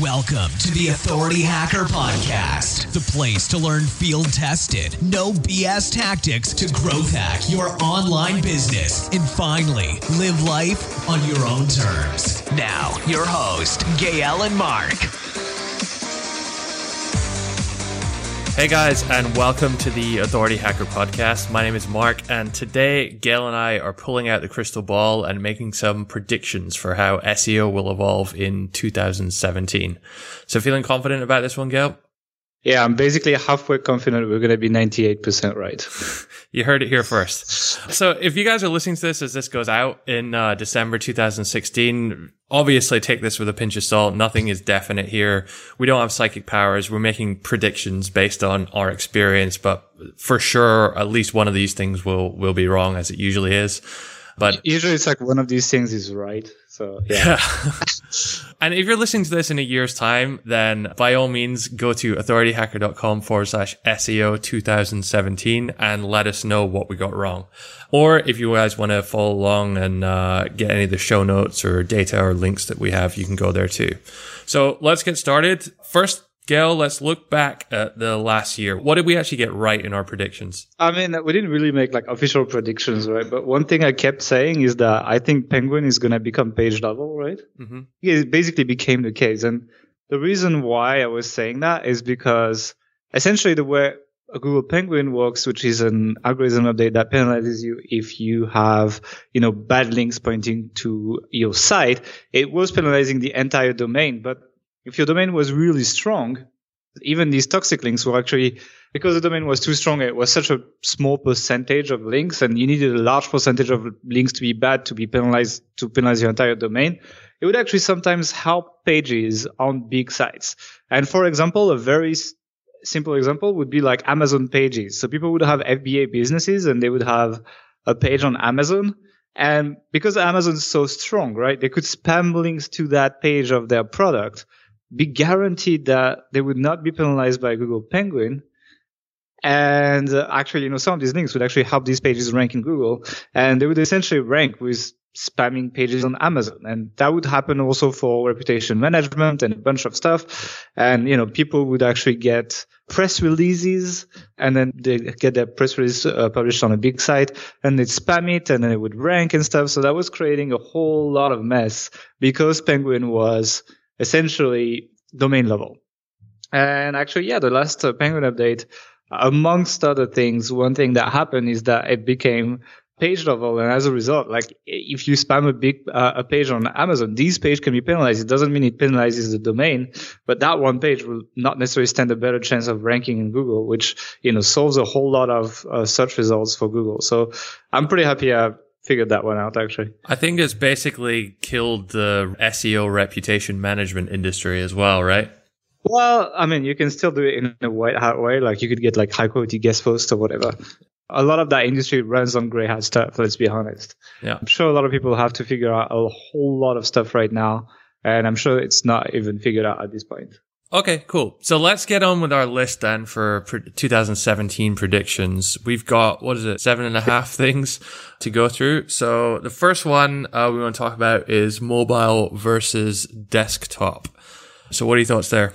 Welcome to the Authority Hacker Podcast, the place to learn field-tested, no BS tactics to growth hack your online business and finally live life on your own terms. Now, your host, Gail and Mark. Hey guys, and welcome to the Authority Hacker Podcast. My name is Mark, and today Gail and I are pulling out the crystal ball and making some predictions for how SEO will evolve in 2017. So feeling confident about this one, Gail? Yeah, I'm basically halfway confident we're going to be 98% right. You heard it here first. So if you guys are listening to this as this goes out in December 2016, obviously take this with a pinch of salt. Nothing is definite here. We don't have psychic powers. We're making predictions based on our experience, but for sure, at least one of these things will be wrong, as it usually is. But usually it's like one of these things is right. So yeah. And if you're listening to this in a year's time, then by all means, go to authorityhacker.com/SEO2017 and let us know what we got wrong. Or if you guys want to follow along and get any of the show notes or data or links that we have, you can go there too. So let's get started. First, Gail, let's look back at the last year. What did we actually get right in our predictions? I mean, we didn't really make like official predictions, right? But one thing I kept saying is that I think Penguin is going to become page level, right? Mm-hmm. It basically became the case. And the reason why I was saying that is because essentially the way Google Penguin works, which is an algorithm update that penalizes you if you have, bad links pointing to your site, it was penalizing the entire domain. But if your domain was really strong, even these toxic links were actually, because the domain was too strong, it was such a small percentage of links, and you needed a large percentage of links to be bad, to be penalized, to penalize your entire domain. It would actually sometimes help pages on big sites. And for example, a very simple example would be like Amazon pages. So people would have FBA businesses and they would have a page on Amazon. And because Amazon's so strong, right, they could spam links to that page of their product, be guaranteed that they would not be penalized by Google Penguin. And actually, some of these links would actually help these pages rank in Google. And they would essentially rank with spamming pages on Amazon. And that would happen also for reputation management and a bunch of stuff. And, people would actually get press releases, and then they get their press release published on a big site, and they'd spam it, and then it would rank and stuff. So that was creating a whole lot of mess because Penguin was essentially domain level. And actually, the last Penguin update, amongst other things, one thing that happened is that it became page level. And as a result, like if you spam a page on Amazon, this page can be penalized. It doesn't mean it penalizes the domain, but that one page will not necessarily stand a better chance of ranking in Google, which, solves a whole lot of search results for Google. So I'm pretty happy I figured that one out, actually. I think it's basically killed the SEO reputation management industry as well, right? Well, I mean, you can still do it in a white hat way. Like you could get like high quality guest posts or whatever. A lot of that industry runs on gray hat stuff, let's be honest. Yeah. I'm sure a lot of people have to figure out a whole lot of stuff right now. And I'm sure it's not even figured out at this point. Okay, cool. So let's get on with our list then for 2017 predictions. We've got, 7.5 things to go through. So the first one we want to talk about is mobile versus desktop. So what are your thoughts there?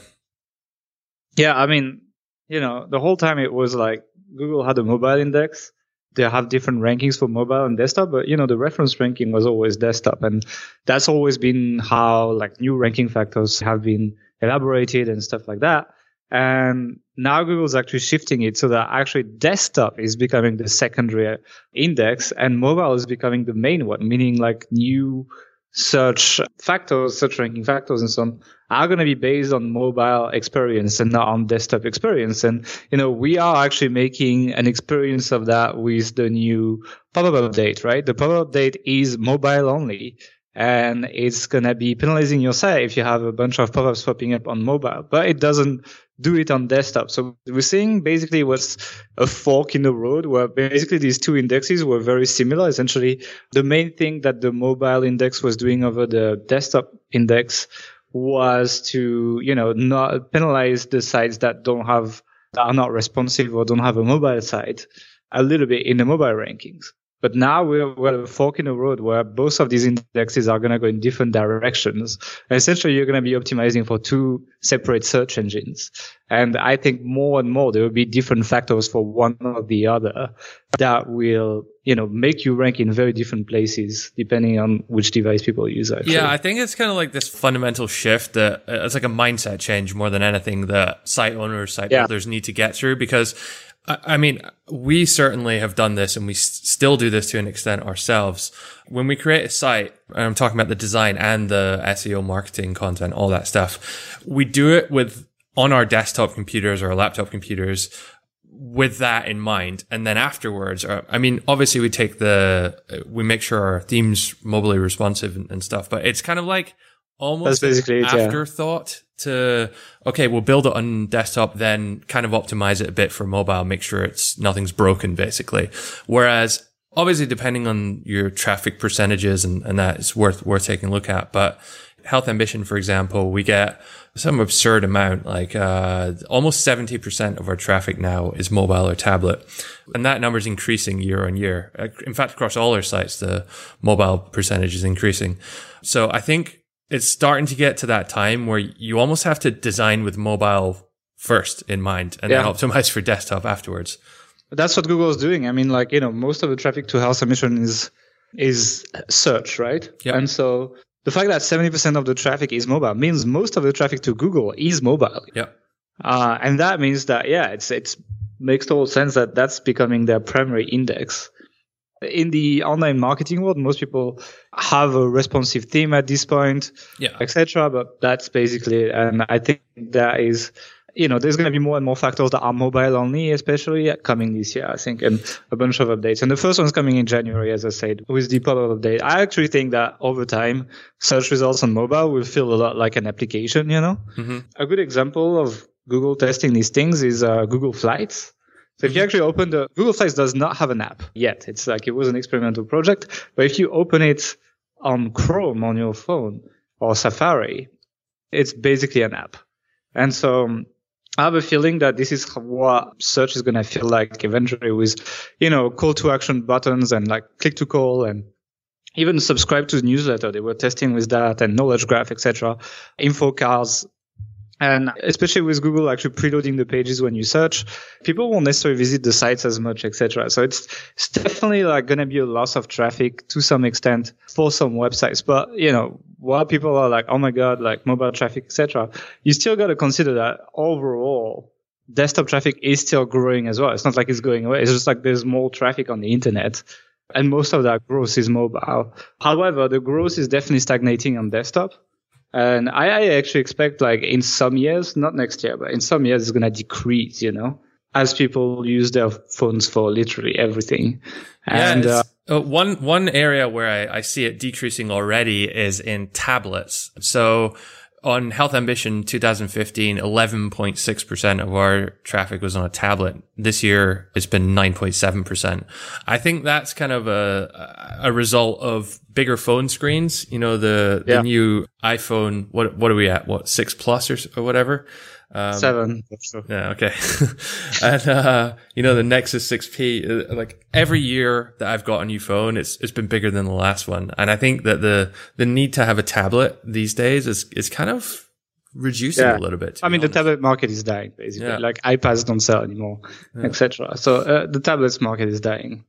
Yeah, I mean, the whole time it was like Google had a mobile index. They have different rankings for mobile and desktop, but the reference ranking was always desktop, and that's always been how like new ranking factors have been elaborated and stuff like that. And now Google's actually shifting it so that actually desktop is becoming the secondary index and mobile is becoming the main one, meaning like new search factors, search ranking factors and so on are going to be based on mobile experience and not on desktop experience. And, we are actually making an experience of that with the new pop-up update, right? The pop-up update is mobile only, and it's going to be penalizing your site if you have a bunch of pop-ups popping up on mobile, but it doesn't do it on desktop. So we're seeing basically what's a fork in the road where basically these two indexes were very similar. Essentially, the main thing that the mobile index was doing over the desktop index was to, not penalize the sites that are not responsive or don't have a mobile site a little bit in the mobile rankings. But now we're at a fork in the road where both of these indexes are going to go in different directions. And essentially, you're going to be optimizing for two separate search engines. And I think more and more, there will be different factors for one or the other that will, you know, make you rank in very different places depending on which device people use. Actually. Yeah, I think it's kind of like this fundamental shift that it's like a mindset change more than anything that site owners, site builders need to get through, because I mean, we certainly have done this and we still do this to an extent ourselves. When we create a site, and I'm talking about the design and the SEO marketing content, all that stuff, we do it with on our desktop computers or our laptop computers with that in mind. And then afterwards, I mean, obviously we make sure our theme's mobilely responsive and stuff, but it's kind of like almost an afterthought to, okay, we'll build it on desktop, then kind of optimize it a bit for mobile, make sure nothing's broken, basically. Whereas obviously depending on your traffic percentages and that, it's worth taking a look at. But Health Ambition, for example, we get some absurd amount, like almost 70% of our traffic now is mobile or tablet. And that number is increasing year on year. In fact, across all our sites, the mobile percentage is increasing. So I think it's starting to get to that time where you almost have to design with mobile first in mind and then optimize for desktop afterwards. That's what Google is doing. I mean, like, you know, most of the traffic to Health Ambition is search, right? Yep. And so the fact that 70% of the traffic is mobile means most of the traffic to Google is mobile. Yeah. And that means that, it makes total sense that that's becoming their primary index. In the online marketing world, most people have a responsive theme at this point, etc. But that's basically it. And I think that is, you know, there's going to be more and more factors that are mobile only, especially coming this year, I think, and a bunch of updates. And the first one's coming in January, as I said, with the pop-up update. I actually think that over time, search results on mobile will feel a lot like an application, you know. Mm-hmm. A good example of Google testing these things is Google Flights. So if you actually open Google Flights does not have an app yet. It's like, it was an experimental project. But if you open it on Chrome on your phone or Safari, it's basically an app. And so I have a feeling that this is what search is going to feel like eventually with, you know, call to action buttons and like click to call and even subscribe to the newsletter. They were testing with that and knowledge graph, etc., info cards. And especially with Google actually preloading the pages when you search, people won't necessarily visit the sites as much, etc. So it's definitely like going to be a loss of traffic to some extent for some websites. But, you know, while people are like, oh my God, like mobile traffic, etc., you still got to consider that overall desktop traffic is still growing as well. It's not like it's going away. It's just like there's more traffic on the internet. And most of that growth is mobile. However, the growth is definitely stagnating on desktop. And I actually expect, like, in some years, not next year, but in some years, it's going to decrease, you know, as people use their phones for literally everything. And one area where I see it decreasing already is in tablets. So on Health Ambition 2015, 11.6% of our traffic was on a tablet. This year, it's been 9.7%. I think that's kind of a result of bigger phone screens, you know, the new iPhone, what are we at? What, 6 Plus or whatever? 7. Yeah, okay. And, you know, the Nexus 6P, like every year that I've got a new phone, it's been bigger than the last one. And I think that the need to have a tablet these days is kind of reducing a little bit. I mean, the tablet market is dying, basically. Yeah. Like iPads don't sell anymore, etc. So the tablets market is dying.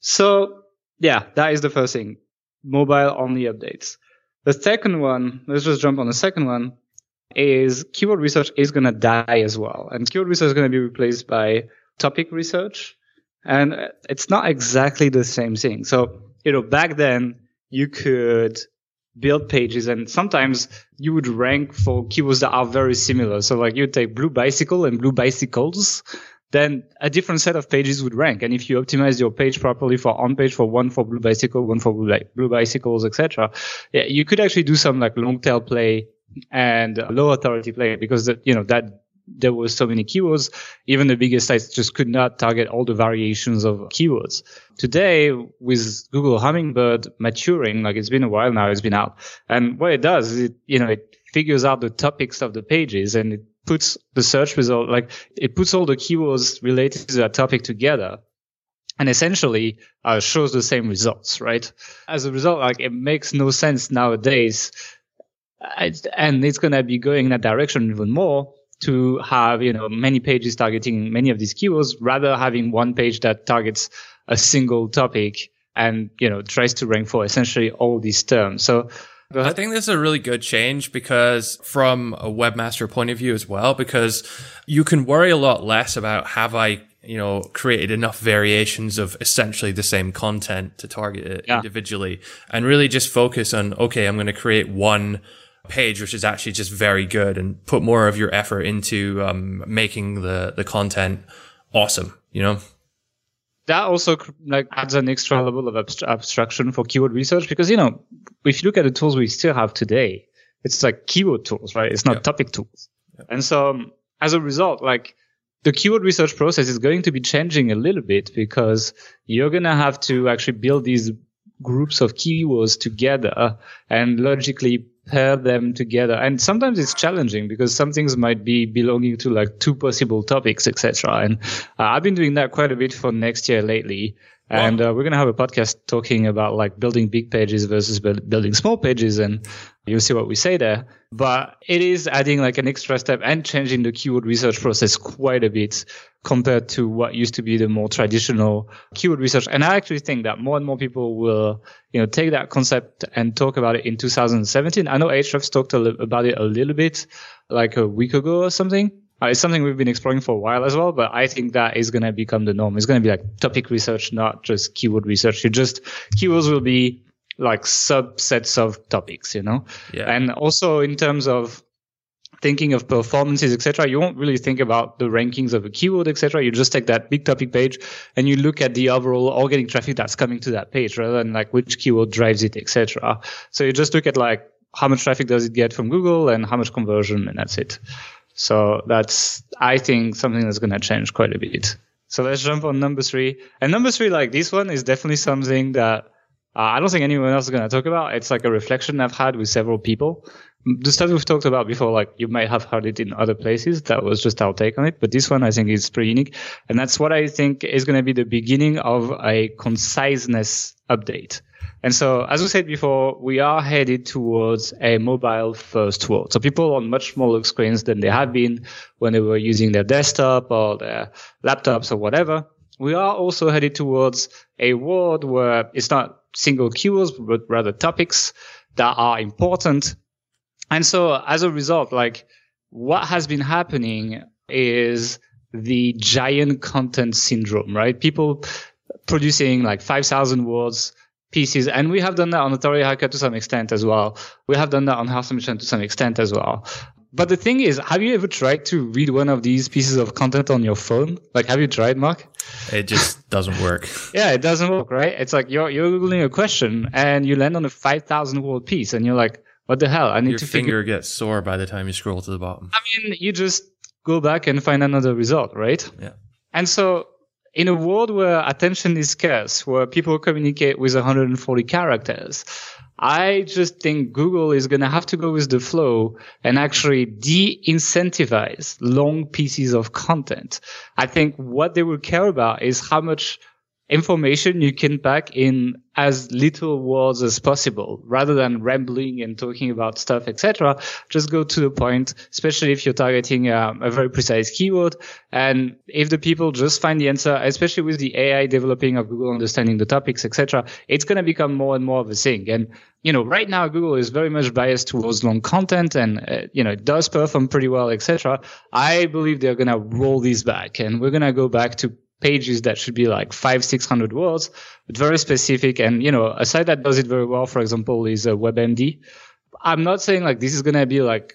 So yeah, that is the first thing. Mobile only updates. The second one, let's just jump on the second one, is keyword research is going to die as well. And keyword research is going to be replaced by topic research. And it's not exactly the same thing. So, you know, back then you could build pages and sometimes you would rank for keywords that are very similar. So like you take blue bicycle and blue bicycles, then a different set of pages would rank. And if you optimize your page properly for on page, for one for blue bicycle, one for blue bicycles, etc., you could actually do some like long tail play and low authority play because that there was so many keywords, even the biggest sites just could not target all the variations of keywords. Today, with Google Hummingbird maturing, like it's been a while now, it's been out, and what it does is it figures out the topics of the pages and it puts the search result, like it puts all the keywords related to that topic together. and essentially shows the same results, right? As a result, like it makes no sense nowadays, and it's going to be going in that direction even more, to have, you know, many pages targeting many of these keywords, rather having one page that targets a single topic and, you know, tries to rank for essentially all these terms. So I think this is a really good change, because from a webmaster point of view as well, because you can worry a lot less about, have I, you know, created enough variations of essentially the same content to target it individually, and really just focus on, okay, I'm going to create one page which is actually just very good, and put more of your effort into making the content awesome, you know. That also like adds an extra level of abstraction for keyword research, because, you know, if you look at the tools we still have today, it's like keyword tools, right? It's not topic tools. And so as a result, like the keyword research process is going to be changing a little bit, because you're going to have to actually build these groups of keywords together and logically pair them together. And sometimes it's challenging, because some things might be belonging to like two possible topics, etc. And I've been doing that quite a bit for next year lately. And we're going to have a podcast talking about like building big pages versus building small pages. And you'll see what we say there. But it is adding like an extra step and changing the keyword research process quite a bit compared to what used to be the more traditional keyword research. And I actually think that more and more people will, you know, take that concept and talk about it in 2017. I know Ahrefs talked about it a little bit like a week ago or something. It's something we've been exploring for a while as well, but I think that is going to become the norm. It's going to be like topic research, not just keyword research. You just, keywords will be like subsets of topics, you know? Yeah. And also in terms of thinking of performances, etc., you won't really think about the rankings of a keyword, etc. You just take that big topic page and you look at the overall organic traffic that's coming to that page, rather than like which keyword drives it, etc. So you just look at like how much traffic does it get from Google and how much conversion, and that's it. So that's, I think, something that's going to change quite a bit. So let's jump on number three. And number three, like this one, is definitely something that I don't think anyone else is going to talk about. It's like a reflection I've had with several people. The stuff we've talked about before, like you might have heard it in other places. That was just our take on it. But this one, I think, is pretty unique. And that's what I think is going to be the beginning of a conciseness update. And so, as we said before, we are headed towards a mobile-first world. So people on much smaller screens than they have been when they were using their desktop or their laptops or whatever. We are also headed towards a world where it's not single keywords, but rather topics that are important. And so, as a result, like what has been happening is the giant content syndrome, right? People producing like 5,000 words pieces. And we have done that on Authority Hacker to some extent as well. We have done that on Health Ambition to some extent as well. But the thing is, have you ever tried to read one of these pieces of content on your phone? Like, have you tried, Mark? It just doesn't work. Yeah, it doesn't work, right? It's like you're Googling a question and you land on a 5,000 word piece and you're like, what the hell? I need your to figure... Your finger gets sore by the time you scroll to the bottom. I mean, you just go back and find another result, right? Yeah. And so... in a world where attention is scarce, where people communicate with 140 characters, I just think Google is going to have to go with the flow and actually de-incentivize long pieces of content. I think what they will care about is how much information you can pack in as little words as possible, rather than rambling and talking about stuff, etc. Just go to the point, especially if you're targeting a very precise keyword. And if the people just find the answer, especially with the AI developing of Google understanding the topics, etc., it's going to become more and more of a thing. And, you know, right now, Google is very much biased towards long content and, you know, it does perform pretty well, etc. I believe they're going to roll this back and we're going to go back to pages that should be like 500-600 words, but very specific. And, you know, a site that does it very well, for example, is WebMD. I'm not saying like this is going to be like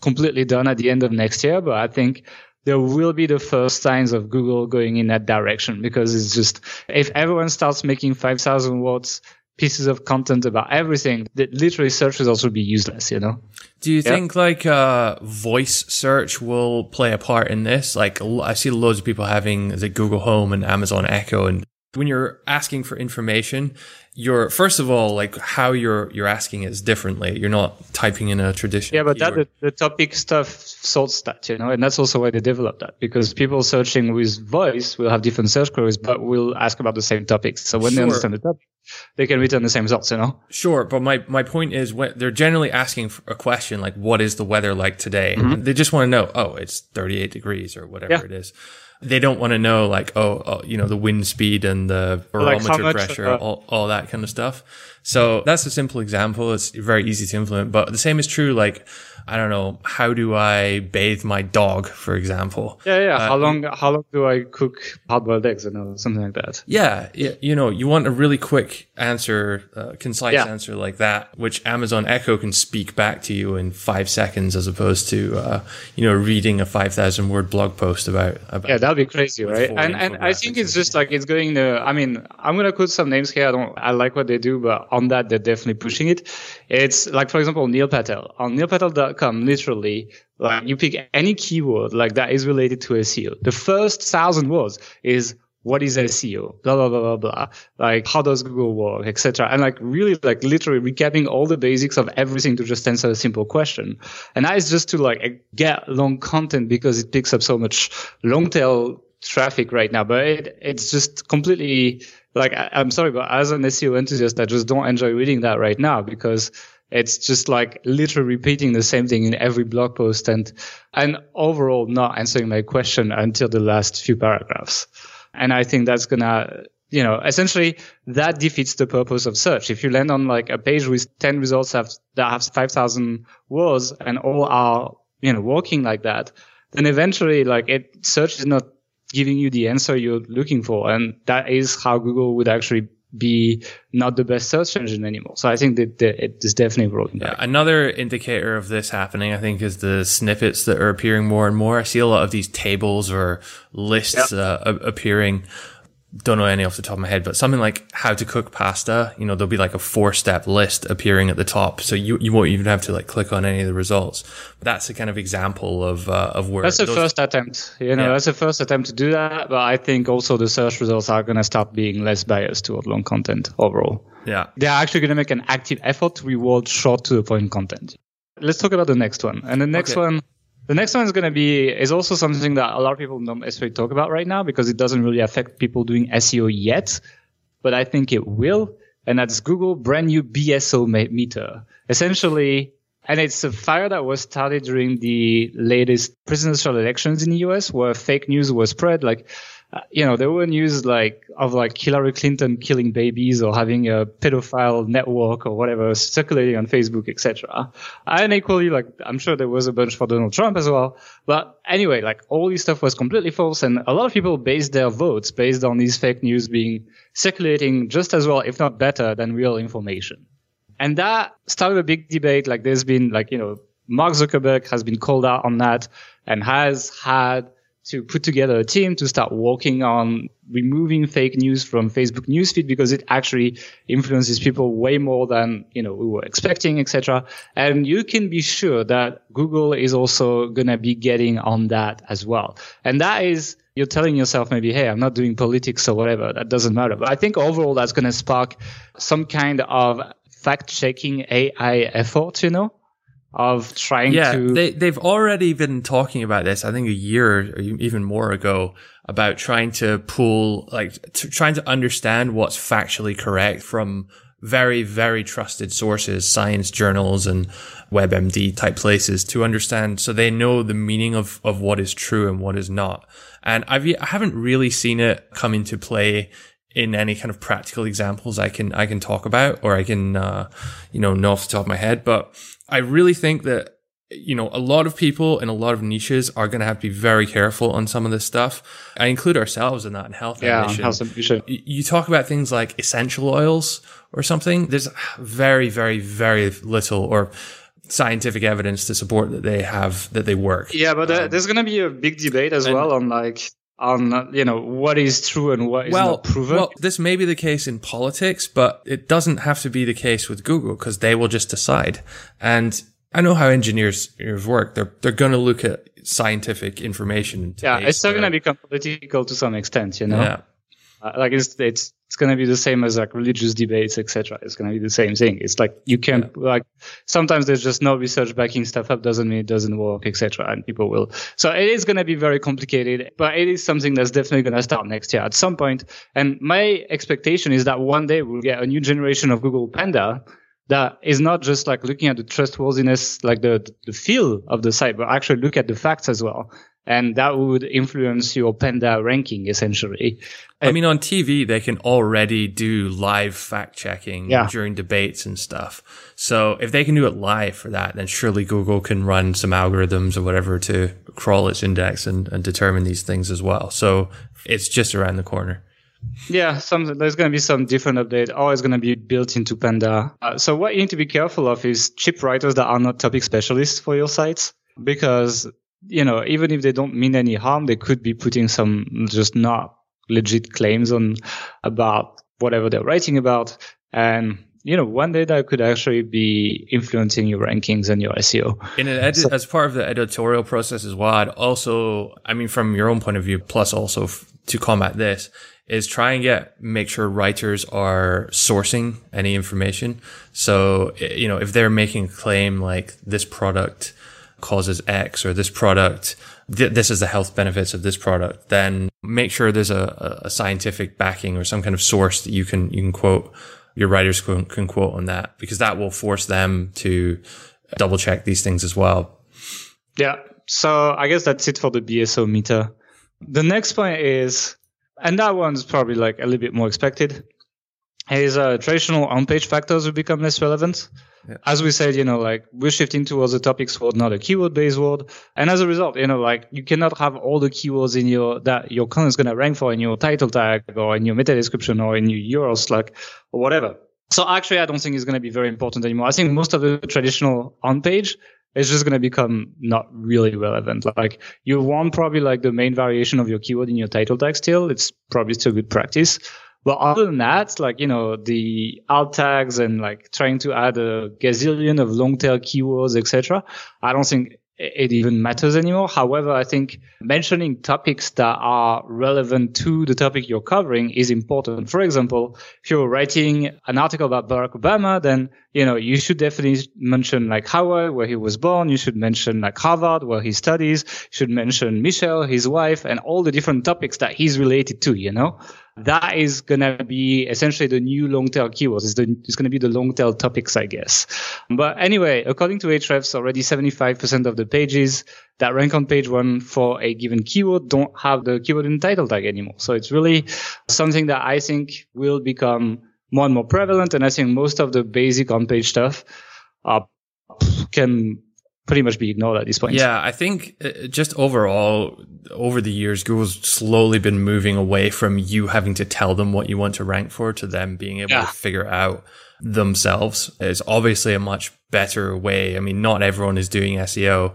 completely done at the end of next year, but I think there will be the first signs of Google going in that direction, because it's just, if everyone starts making 5,000 words pieces of content about everything, that literally search results will be useless, you know? Do you think like voice search will play a part in this? Like I see loads of people having the Google Home and Amazon Echo, and when you're asking for information, you're first of all, like how you're asking is differently. You're not typing in a traditional. Yeah, but keyword. That the topic stuff sorts that, you know, and that's also why they developed that, because people searching with voice will have different search queries, but will ask about the same topics. So when they understand the topic, they can return the same results, you know. Sure, but my point is, what they're generally asking for a question like, "What is the weather like today?" Mm-hmm. They just want to know, "Oh, it's 38 degrees or whatever it is." They don't want to know like, oh, you know, the wind speed and the barometer pressure, all that kind of stuff. So that's a simple example. It's very easy to implement, but the same is true. Like, I don't know, how do I bathe my dog, for example? Yeah. How long do I cook hard-boiled eggs or something like that? Yeah. You know, you want a really quick answer, concise answer like that, which Amazon Echo can speak back to you in 5 seconds as opposed to, you know, reading a 5,000 word blog post about that'd be crazy, right? And I think it's just like it's going to, I mean, I'm going to quote some names here. I like what they do, but on that, they're definitely pushing it. It's like, for example, Neil Patel. On neilpatel.com, literally, like you pick any keyword like that is related to SEO. The first 1,000 words is, what is SEO? Blah, blah, blah, blah, blah. Like, how does Google work, etc. And like really, like literally recapping all the basics of everything to just answer a simple question. And that is just to like get long content because it picks up so much long tail traffic right now. But it's just completely like, I'm sorry, but as an SEO enthusiast, I just don't enjoy reading that right now because it's just like literally repeating the same thing in every blog post and overall not answering my question until the last few paragraphs. And I think that's going to, you know, essentially that defeats the purpose of search. If you land on like a page with 10 results that have 5,000 words and all are, you know, working like that, then eventually like search is not giving you the answer you're looking for. And that is how Google would actually be not the best search engine anymore. So I think that it is definitely broken down. Another indicator of this happening, I think, is the snippets that are appearing more and more. I see a lot of these tables or lists appearing. Don't know any off the top of my head, but something like how to cook pasta, you know, there'll be like a 4-step list appearing at the top. So you won't even have to like click on any of the results. But that's a kind of example of where that's the first attempt, you know, that's the first attempt to do that. But I think also the search results are going to start being less biased toward long content overall. Yeah. They're actually going to make an active effort to reward short to the point content. Let's talk about the next one. And the next one. The next one is going to is also something that a lot of people don't necessarily talk about right now because it doesn't really affect people doing SEO yet, but I think it will. And that's Google brand new BSO meter. Essentially, and it's a fire that was started during the latest presidential elections in the US where fake news was spread. Like, you know, there were news like of like Hillary Clinton killing babies or having a pedophile network or whatever circulating on Facebook, etc. And equally, like I'm sure there was a bunch for Donald Trump as well. But anyway, like all this stuff was completely false, and a lot of people based their votes based on these fake news being circulating just as well, if not better, than real information. And that started a big debate. Like there's been like, you know, Mark Zuckerberg has been called out on that and has had to put together a team to start working on removing fake news from Facebook newsfeed because it actually influences people way more than, you know, we were expecting, etc. And you can be sure that Google is also going to be getting on that as well. And that is, you're telling yourself maybe, hey, I'm not doing politics or whatever. That doesn't matter. But I think overall that's going to spark some kind of fact-checking AI effort, you know? Of trying to... They've already been talking about this, I think a year or even more ago, about trying to pull, like, trying to understand what's factually correct from very, very trusted sources, science journals and WebMD type places to understand. So they know the meaning of what is true and what is not. And I haven't really seen it come into play in any kind of practical examples I can talk about or I can, you know off the top of my head. But I really think that, you know, a lot of people in a lot of niches are going to have to be very careful on some of this stuff. I include ourselves in that in Health Ambition. Health Ambition. You talk about things like essential oils or something. There's very, very, very little or scientific evidence to support that they have, that they work. Yeah, but there's going to be a big debate as well on like... on, you know, what is true and what is not proven. Well, this may be the case in politics, but it doesn't have to be the case with Google because they will just decide. And I know how engineers work. They're going to look at scientific information. Yeah, it's still going to become political to some extent, you know? Yeah. Like it's going to be the same as like religious debates, etc. It's going to be the same thing. It's like you can't like sometimes there's just no research backing stuff up doesn't mean it doesn't work, etc. And people will. So it is going to be very complicated, but it is something that's definitely going to start next year at some point. And my expectation is that one day we'll get a new generation of Google Panda that is not just like looking at the trustworthiness, like the feel of the site, but actually look at the facts as well. And that would influence your Panda ranking, essentially. I mean, on TV, they can already do live fact checking during debates and stuff. So if they can do it live for that, then surely Google can run some algorithms or whatever to crawl its index and determine these things as well. So it's just around the corner. Yeah, there's going to be some different update. Always going to be built into Panda. So what you need to be careful of is cheap writers that are not topic specialists for your sites, because you know even if they don't mean any harm, they could be putting some just not legit claims on about whatever they're writing about, and you know one day that could actually be influencing your rankings and your SEO. In an as part of the editorial process as well, I'd also, I mean, from your own point of view, plus also to combat this, is try and make sure writers are sourcing any information. So, you know, if they're making a claim like this product causes X or this product, this is the health benefits of this product, then make sure there's a scientific backing or some kind of source that you can quote, your writers can quote on that, because that will force them to double check these things as well. Yeah. So I guess that's it for the BSO meter. The next point is, and that one's probably like a little bit more expected, is traditional on-page factors will become less relevant. Yeah. As we said, you know, like we're shifting towards a topics world, not a keyword-based world. And as a result, you know, like you cannot have all the keywords in that your content's going to rank for in your title tag or in your meta description or in your URL Slack or whatever. So actually, I don't think it's going to be very important anymore. I think most of the traditional on-page it's just going to become not really relevant. Like you want probably like the main variation of your keyword in your title tag still. It's probably still good practice. But other than that, like, you know, the alt tags and like trying to add a gazillion of long tail keywords, etc. I don't think it even matters anymore. However, I think mentioning topics that are relevant to the topic you're covering is important. For example, if you're writing an article about Barack Obama, then, you know, you should definitely mention like Hawaii, where he was born. You should mention like Harvard, where he studies. You should mention Michelle, his wife, and all the different topics that he's related to, you know. That is going to be essentially the new long-tail keywords. It's going to be the long-tail topics, I guess. But anyway, according to Ahrefs, already 75% of the pages that rank on page one for a given keyword don't have the keyword in the title tag anymore. So it's really something that I think will become more and more prevalent. And I think most of the basic on-page stuff can pretty much be ignored at this point. Yeah, I think just overall, over the years, Google's slowly been moving away from you having to tell them what you want to rank for to them being able to figure out themselves. It's obviously a much better way. I mean, not everyone is doing SEO.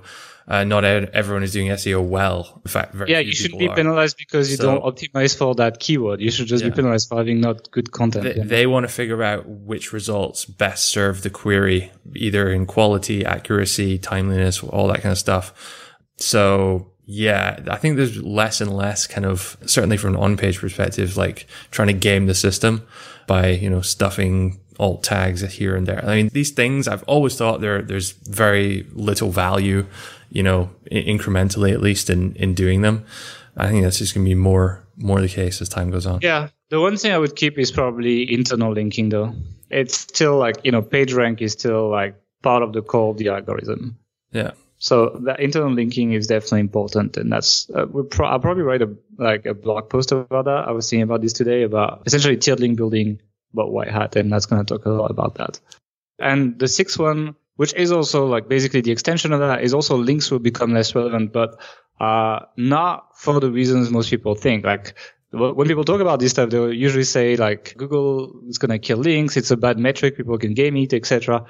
Not everyone is doing SEO well. In fact, very few you shouldn't be penalized because you don't optimize for that keyword. You should just be penalized for having not good content. They want to figure out which results best serve the query, either in quality, accuracy, timeliness, all that kind of stuff. So yeah, I think there's less and less kind of, certainly from an on-page perspective, like trying to game the system by, you know, stuffing alt tags here and there. I mean, these things I've always thought there's very little value, you know, incrementally at least in doing them. I think that's just going to be more the case as time goes on. Yeah. The one thing I would keep is probably internal linking though. It's still like, you know, PageRank is still like part of the core of the algorithm. Yeah. So the internal linking is definitely important, and that's I'll probably write a blog post about that. I was thinking about this today about essentially tiered link building, but white hat, and that's going to talk a lot about that. And the sixth one, which is also like basically the extension of that, is also links will become less relevant, but not for the reasons most people think. Like when people talk about this stuff, they'll usually say like Google is going to kill links. It's a bad metric. People can game it, etc.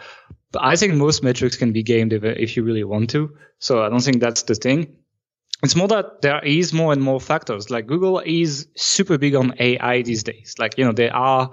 But I think most metrics can be gamed if you really want to. So I don't think that's the thing. It's more that there is more and more factors. Like Google is super big on AI these days. Like, you know, they are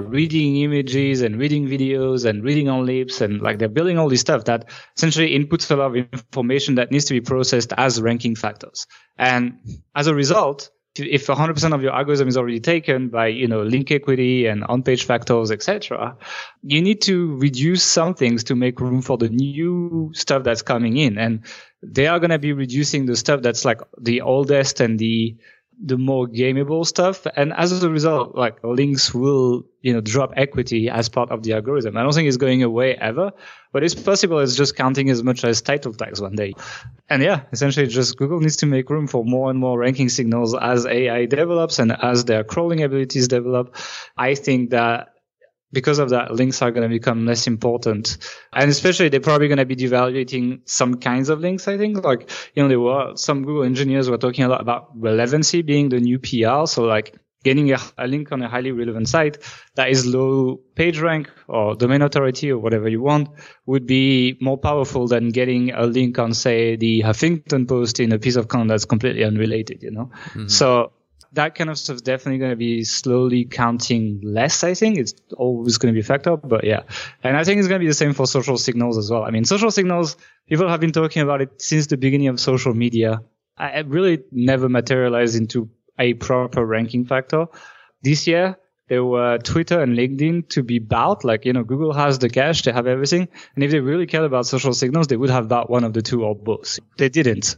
reading images and reading videos and reading on lips, and like they're building all this stuff that essentially inputs a lot of information that needs to be processed as ranking factors. And as a result, if 100% of your algorithm is already taken by, link equity and on-page factors, etc., you need to reduce some things to make room for the new stuff that's coming in. And they are going to be reducing the stuff that's like the oldest and the more gameable stuff. And as a result, like links will, drop equity as part of the algorithm. I don't think it's going away ever, but it's possible it's just counting as much as title tags one day. And yeah, essentially just Google needs to make room for more and more ranking signals as AI develops and as their crawling abilities develop. I think that because of that, links are going to become less important. And especially they're probably going to be devaluating some kinds of links, I think. Like, there were some Google engineers were talking a lot about relevancy being the new PR. So like getting a link on a highly relevant site that is low page rank or domain authority or whatever you want would be more powerful than getting a link on, say, the Huffington Post in a piece of content that's completely unrelated, Mm-hmm. So that kind of stuff is definitely going to be slowly counting less, I think. It's always going to be a factor, but yeah. And I think it's going to be the same for social signals as well. I mean, social signals, people have been talking about it since the beginning of social media. It really never materialized into a proper ranking factor. This year, there were Twitter and LinkedIn to be bought. Like, Google has the cash, they have everything. And if they really cared about social signals, they would have bought one of the two or both. They didn't.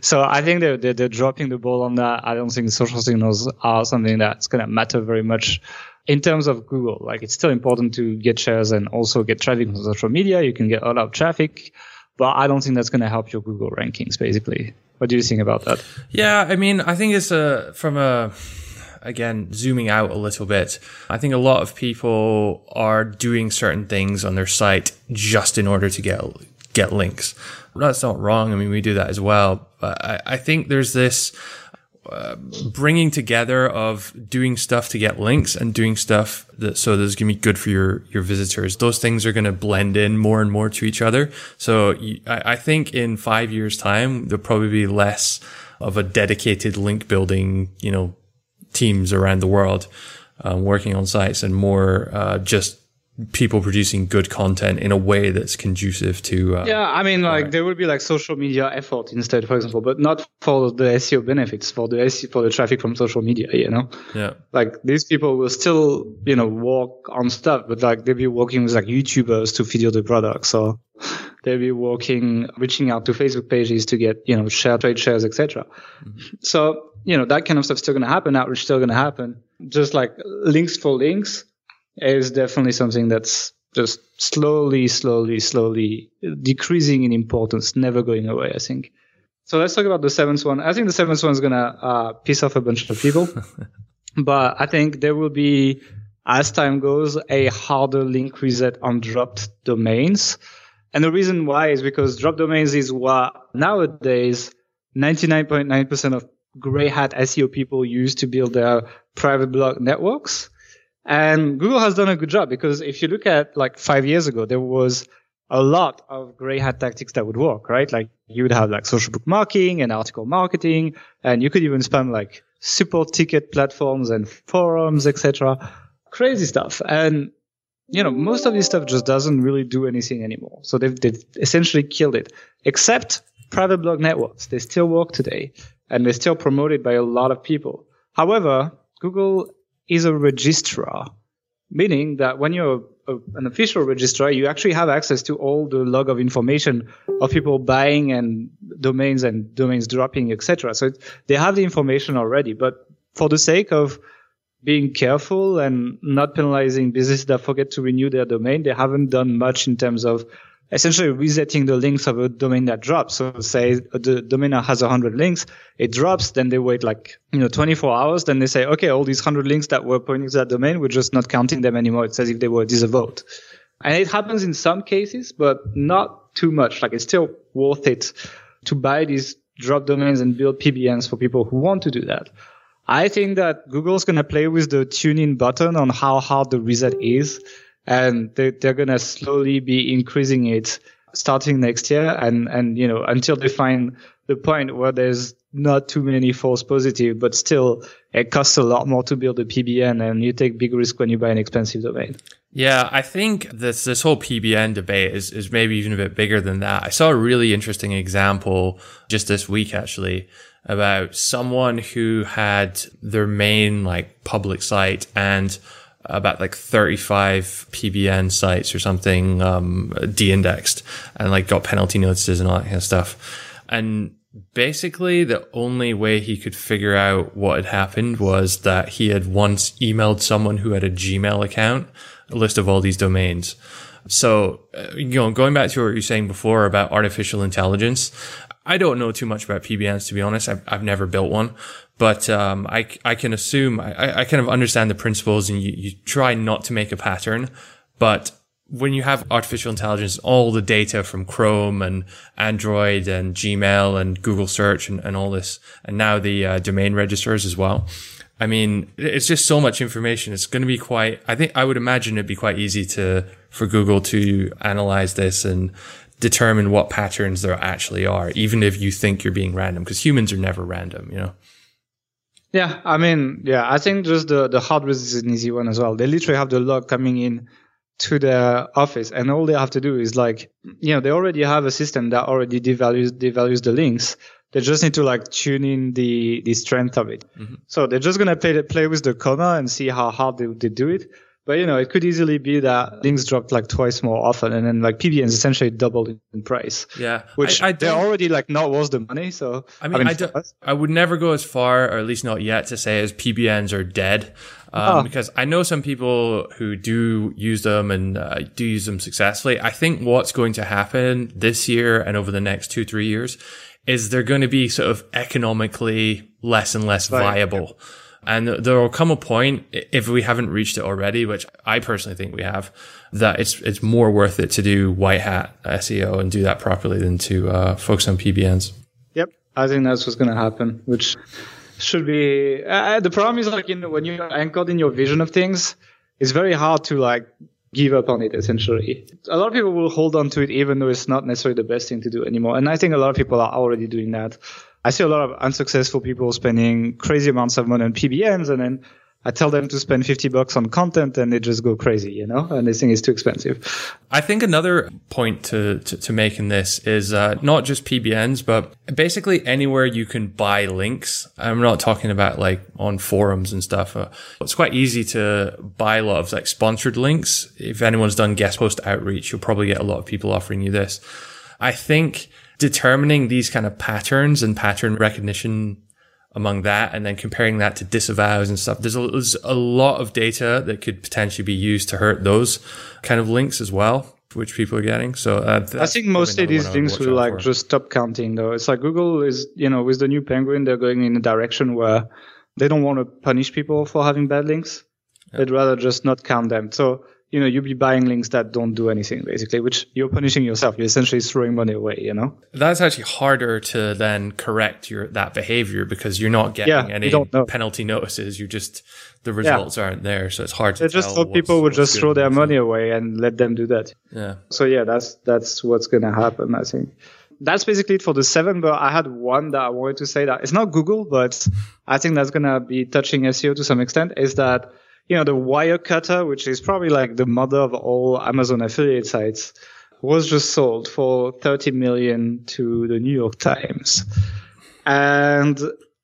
So I think they're dropping the ball on that. I don't think social signals are something that's going to matter very much in terms of Google. Like, it's still important to get shares and also get traffic on social media. You can get a lot of traffic, but I don't think that's going to help your Google rankings, basically. What do you think about that? Yeah, I mean, I think it's again, zooming out a little bit, I think a lot of people are doing certain things on their site just in order to get links. That's not wrong. I mean, we do that as well. But I think there's this bringing together of doing stuff to get links and doing stuff that's going to be good for your visitors. Those things are going to blend in more and more to each other. So I think in 5 years' time, there'll probably be less of a dedicated link building, teams around the world working on sites and more just people producing good content in a way that's conducive to there would be like social media effort instead, for example, but not for the SEO benefits, for the for the traffic from social media, Yeah. Like these people will still, work on stuff, but like they'll be working with like YouTubers to video the product. So they'll be reaching out to Facebook pages to get, trade shares, etc. Mm-hmm. So, that kind of stuff's still going to happen. Outreach still going to happen. Just like links for links is definitely something that's just slowly decreasing in importance, never going away, I think. So let's talk about the seventh one. I think the seventh one is going to piss off a bunch of people. But I think there will be, as time goes, a harder link reset on dropped domains. And the reason why is because dropped domains is what nowadays 99.9% of gray hat SEO people use to build their private blog networks. And Google has done a good job, because if you look at like 5 years ago, there was a lot of gray hat tactics that would work, right? Like you would have like social bookmarking and article marketing, and you could even spam like support ticket platforms and forums, etc. Crazy stuff. And most of this stuff just doesn't really do anything anymore. So they've essentially killed it, except private blog networks. They still work today. And they're still promoted by a lot of people. However, Google is a registrar, meaning that when you're an official registrar, you actually have access to all the log of information of people buying and domains dropping, etc. So they have the information already. But for the sake of being careful and not penalizing businesses that forget to renew their domain, they haven't done much in terms of essentially resetting the links of a domain that drops. So say the domain has 100 links, it drops, then they wait 24 hours, then they say, okay, all these 100 links that were pointing to that domain, we're just not counting them anymore. It's as if they were disavowed. And it happens in some cases, but not too much. Like it's still worth it to buy these drop domains and build PBNs for people who want to do that. I think that Google's going to play with the tune-in button on how hard the reset is. And they're going to slowly be increasing it starting next year. And until they find the point where there's not too many false positive, but still it costs a lot more to build a PBN and you take big risk when you buy an expensive domain. Yeah, I think this whole PBN debate is maybe even a bit bigger than that. I saw a really interesting example just this week, actually, about someone who had their main like public site and about like 35 PBN sites or something de-indexed and like got penalty notices and all that kind of stuff. And basically the only way he could figure out what had happened was that he had once emailed someone who had a Gmail account a list of all these domains. So, you know, going back to what you were saying before about artificial intelligence, I don't know too much about PBNs, to be honest. I've never built one, but I can assume I kind of understand the principles, and you try not to make a pattern. But when you have artificial intelligence, all the data from Chrome and Android and Gmail and Google search and all this, and now the domain registers as well. I mean, it's just so much information. It's going to be quite, I think I would imagine it'd be quite easy for Google to analyze this and determine what patterns there actually are, even if you think you're being random, because humans are never random, you know? Yeah. I mean, yeah, I think just the hardware is an easy one as well. They literally have the log coming in to their office, and all they have to do is like, you know, they already have a system that already devalues the links. They just need to like tune in the strength of it. Mm-hmm. So they're just going to play with the comma and see how hard they do it. But, you know, it could easily be that links dropped like twice more often, and then like PBNs essentially doubled in price. Yeah. Which they're already like not worth the money. So I would never go as far, or at least not yet, to say as PBNs are dead. Because I know some people who do use them and do use them successfully. I think what's going to happen this year and over the next 2-3 years is they're going to be sort of economically less and less viable. Yeah. And there will come a point, if we haven't reached it already, which I personally think we have, that it's more worth it to do white hat SEO and do that properly than to focus on PBNs. Yep. I think that's what's going to happen, which should be... the problem is, like, you know, when you're anchored in your vision of things, it's very hard to like give up on it, essentially. A lot of people will hold on to it, even though it's not necessarily the best thing to do anymore. And I think a lot of people are already doing that. I see a lot of unsuccessful people spending crazy amounts of money on PBNs, and then I tell them to spend $50 on content, and they just go crazy, you know, and they think it's too expensive. I think another point to make in this is not just PBNs, but basically anywhere you can buy links. I'm not talking about like on forums and stuff. It's quite easy to buy a lot of like sponsored links. If anyone's done guest post outreach, you'll probably get a lot of people offering you this. I think determining these kind of patterns and pattern recognition among that, and then comparing that to disavows and stuff. There's a lot of data that could potentially be used to hurt those kind of links as well, which people are getting. So I think mostly these things will like just stop counting though. It's like Google is, you know, with the new Penguin, they're going in a direction where they don't want to punish people for having bad links. Yeah. They'd rather just not count them. So, you know, you'll be buying links that don't do anything, basically, which you're punishing yourself. You're essentially throwing money away, you know? That's actually harder to then correct that behavior, because you're not getting any penalty notices. You just, the results aren't there. So it's hard to tell. I just thought people would just throw their money away and let them do that. Yeah. So yeah, that's what's going to happen, I think. That's basically it for the 7, but I had one that I wanted to say that it's not Google, but I think that's going to be touching SEO to some extent, is that, you know, the Wirecutter, which is probably like the mother of all Amazon affiliate sites, was just sold for $30 million to the New York Times. And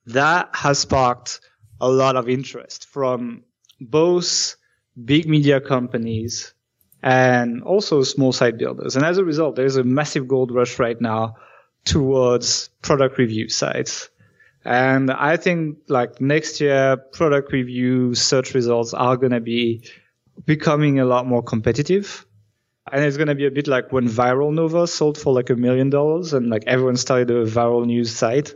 that has sparked a lot of interest from both big media companies and also small site builders. And as a result, there's a massive gold rush right now towards product review sites. And I think like next year, product review search results are going to be becoming a lot more competitive. And it's going to be a bit like when Viralnova sold for like $1 million and like everyone started a viral news site.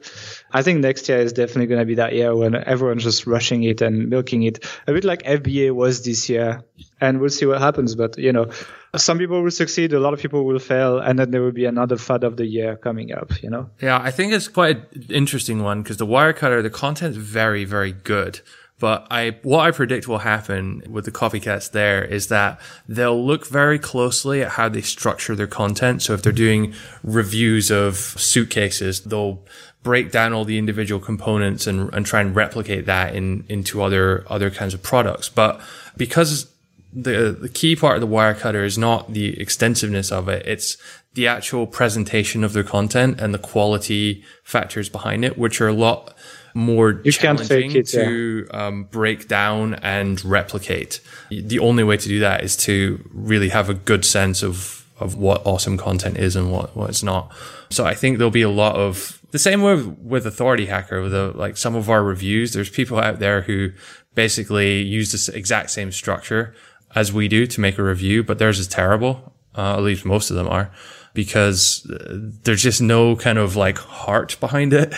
I think next year is definitely going to be that year when everyone's just rushing it and milking it. A bit like FBA was this year. And we'll see what happens. But, you know, some people will succeed, a lot of people will fail, and then there will be another fad of the year coming up, you know? Yeah, I think it's quite an interesting one, because the Wirecutter, the content's very, very good. But what I predict will happen with the copycats there is that they'll look very closely at how they structure their content. So if they're doing reviews of suitcases, they'll break down all the individual components and try and replicate that into other kinds of products. But because the key part of the Wirecutter is not the extensiveness of it. It's the actual presentation of their content and the quality factors behind it, which are a lot more challenging to break down and replicate. The only way to do that is to really have a good sense of what awesome content is and what it's not. So I think there'll be a lot of the same way with Authority Hacker, with like some of our reviews. There's people out there who basically use this exact same structure as we do to make a review, but theirs is terrible. At least most of them are, because there's just no kind of like heart behind it.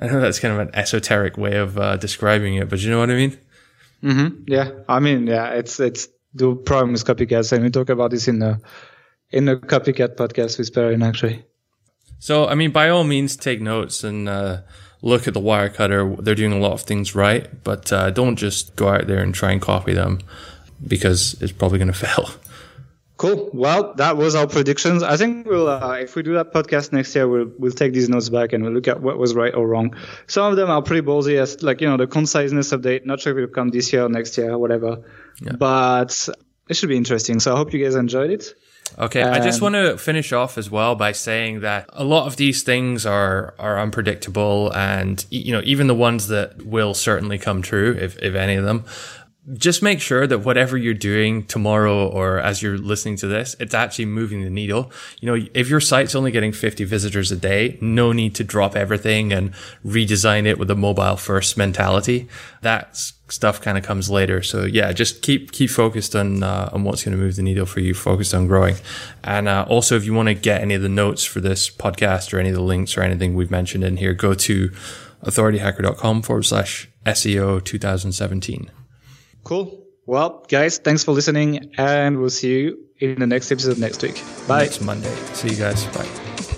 I know that's kind of an esoteric way of describing it, but you know what I mean? Mm-hmm. Yeah. I mean, yeah, it's the problem with copycats, and we talk about this in the copycat podcast with Perrin, actually. So, I mean, by all means, take notes and look at the Wirecutter. They're doing a lot of things right, but don't just go out there and try and copy them, because it's probably going to fail. Cool. Well, that was our predictions. I think we'll, if we do that podcast next year, we'll take these notes back and we'll look at what was right or wrong. Some of them are pretty ballsy, as like, you know, the conciseness update. Not sure if it'll come this year, next year, whatever. Yeah. But it should be interesting. So I hope you guys enjoyed it. Okay. I just want to finish off as well by saying that a lot of these things are unpredictable, and, you know, even the ones that will certainly come true, if any of them. Just make sure that whatever you're doing tomorrow or as you're listening to this, it's actually moving the needle. You know, if your site's only getting 50 visitors a day, no need to drop everything and redesign it with a mobile first mentality. That stuff kind of comes later. So yeah, just keep focused on what's going to move the needle for you, focused on growing. And also, if you want to get any of the notes for this podcast or any of the links or anything we've mentioned in here, go to authorityhacker.com/SEO2017. Cool. Well, guys, thanks for listening, and we'll see you in the next episode next week. Bye. Next Monday. See you guys. Bye.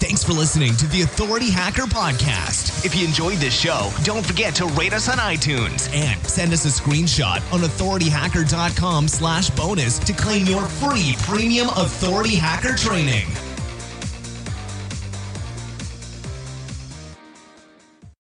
Thanks for listening to the Authority Hacker Podcast. If you enjoyed this show, don't forget to rate us on iTunes and send us a screenshot on authorityhacker.com/bonus to claim your free premium Authority Hacker training.